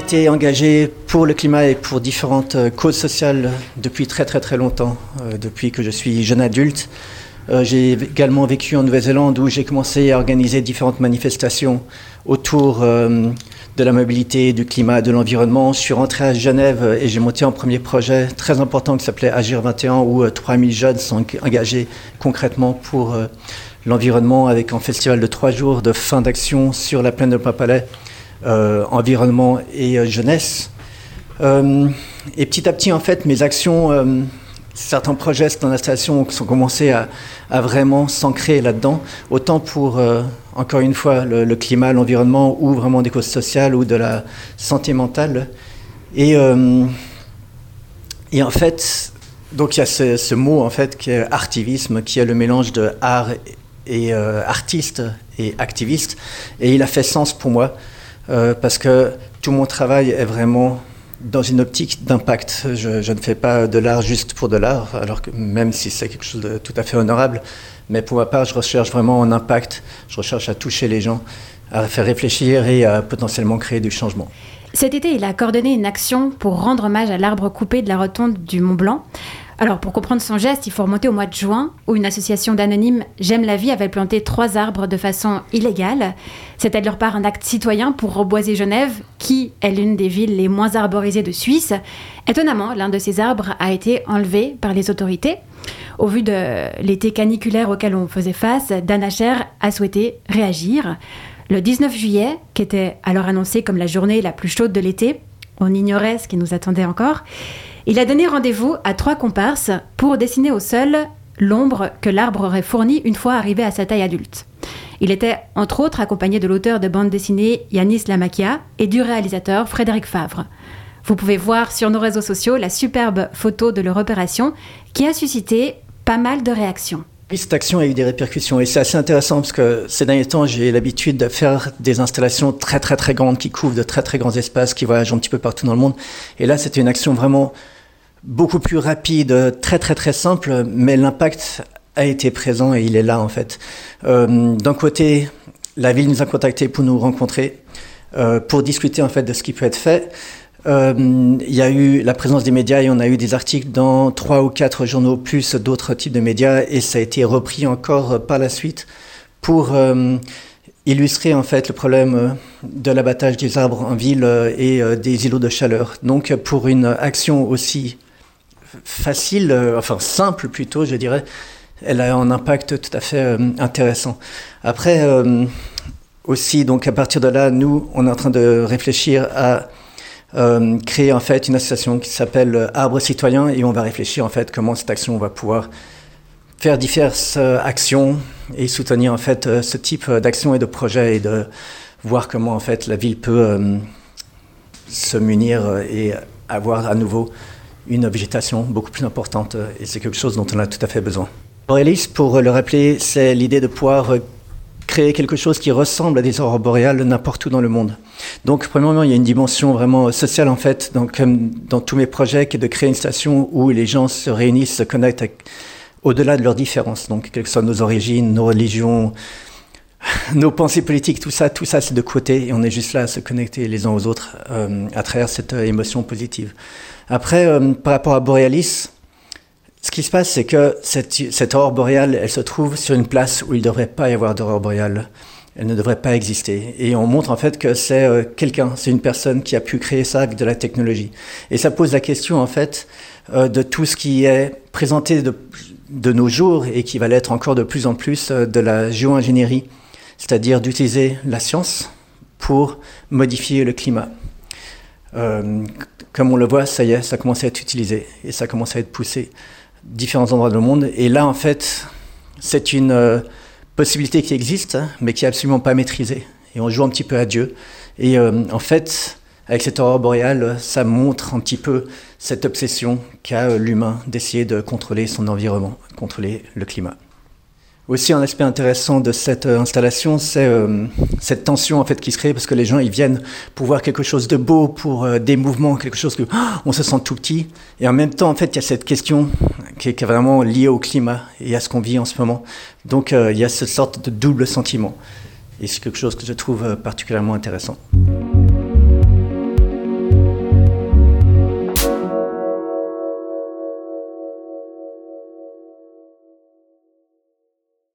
J'ai été engagé pour le climat et pour différentes causes sociales depuis très très très longtemps, depuis que je suis jeune adulte. J'ai également vécu en Nouvelle-Zélande où j'ai commencé à organiser différentes manifestations autour de la mobilité, du climat, de l'environnement. Je suis rentré à Genève et j'ai monté un premier projet très important qui s'appelait Agir 21 où 3000 jeunes sont engagés concrètement pour l'environnement avec un festival de 3 jours de fin d'action sur la plaine de Plainpalais, environnement et jeunesse. Et petit à petit, en fait, mes actions... Certains projets dans l'installation sont commencés à vraiment s'ancrer là-dedans, autant pour, encore une fois, le climat, l'environnement, ou vraiment des causes sociales, ou de la santé mentale. Et en fait, donc il y a ce mot, en fait, qui est artivisme, qui est le mélange de art et artiste et activiste. Et il a fait sens pour moi, parce que tout mon travail est vraiment... dans une optique d'impact. Je ne fais pas de l'art juste pour de l'art, alors que même si c'est quelque chose de tout à fait honorable, mais pour ma part, je recherche vraiment un impact, je recherche à toucher les gens, à faire réfléchir et à potentiellement créer du changement. Cet été, il a coordonné une action pour rendre hommage à l'arbre coupé de la rotonde du Mont-Blanc. Alors, pour comprendre son geste, il faut remonter au mois de juin, où une association d'anonymes J'aime la vie avait planté 3 arbres de façon illégale. C'était de leur part un acte citoyen pour reboiser Genève, qui est l'une des villes les moins arborisées de Suisse. Étonnamment, l'un de ces arbres a été enlevé par les autorités. Au vu de l'été caniculaire auquel on faisait face, Danacher a souhaité réagir. Le 19 juillet, qui était alors annoncé comme la journée la plus chaude de l'été, on ignorait ce qui nous attendait encore. Il a donné rendez-vous à 3 comparses pour dessiner au sol l'ombre que l'arbre aurait fournie une fois arrivé à sa taille adulte. Il était entre autres accompagné de l'auteur de bande dessinée Yanis Lamakia et du réalisateur Frédéric Favre. Vous pouvez voir sur nos réseaux sociaux la superbe photo de leur opération qui a suscité pas mal de réactions. Cette action a eu des répercussions et c'est assez intéressant parce que ces derniers temps, j'ai l'habitude de faire des installations très très très grandes qui couvrent de très très grands espaces, qui voyagent un petit peu partout dans le monde. Et là, c'était une action vraiment beaucoup plus rapide, très très très simple, mais l'impact a été présent et il est là en fait. D'un côté, la ville nous a contactés pour nous rencontrer, pour discuter en fait de ce qui peut être fait. Il y a eu la présence des médias et on a eu des articles dans 3 ou 4 journaux plus d'autres types de médias et ça a été repris encore par la suite pour illustrer en fait le problème de l'abattage des arbres en ville et des îlots de chaleur. Donc pour une action aussi facile, enfin simple plutôt je dirais, elle a un impact tout à fait intéressant. Après aussi donc à partir de là nous on est en train de réfléchir à créer en fait une association qui s'appelle Arbre Citoyen et on va réfléchir en fait comment cette action on va pouvoir faire diverses actions et soutenir en fait ce type d'action et de projet et de voir comment en fait la ville peut se munir et avoir à nouveau une végétation beaucoup plus importante et c'est quelque chose dont on a tout à fait besoin. Borealis, pour le rappeler, c'est l'idée de pouvoir créer quelque chose qui ressemble à des aurores boréales n'importe où dans le monde. Donc, premièrement, il y a une dimension vraiment sociale, en fait, comme dans tous mes projets, qui est de créer une station où les gens se réunissent, se connectent au-delà de leurs différences. Donc, quelles que soient nos origines, nos religions, nos pensées politiques, tout ça, c'est de côté et on est juste là à se connecter les uns aux autres à travers cette émotion positive. Après, par rapport à Borealis, ce qui se passe, c'est que cette aurore boréale, elle se trouve sur une place où il ne devrait pas y avoir d'aurore boréale. Elle ne devrait pas exister. Et on montre en fait que c'est quelqu'un, c'est une personne qui a pu créer ça avec de la technologie. Et ça pose la question en fait de tout ce qui est présenté de nos jours et qui va l'être encore de plus en plus de la géo-ingénierie, c'est-à-dire d'utiliser la science pour modifier le climat. Comme on le voit, ça y est, ça commence à être utilisé et ça commence à être poussé différents endroits du monde. Et là, en fait, c'est une possibilité qui existe, mais qui n'est absolument pas maîtrisée. Et on joue un petit peu à Dieu. Et en fait, avec cette aurore boréale, ça montre un petit peu cette obsession qu'a l'humain d'essayer de contrôler son environnement, contrôler le climat. Aussi, un aspect intéressant de cette installation, c'est cette tension en fait qui se crée parce que les gens ils viennent pour voir quelque chose de beau, pour des mouvements, quelque chose que on se sent tout petit. Et en même temps, en fait, il y a cette question qui est vraiment liée au climat et à ce qu'on vit en ce moment. Donc, il y a cette sorte de double sentiment. Et c'est quelque chose que je trouve particulièrement intéressant.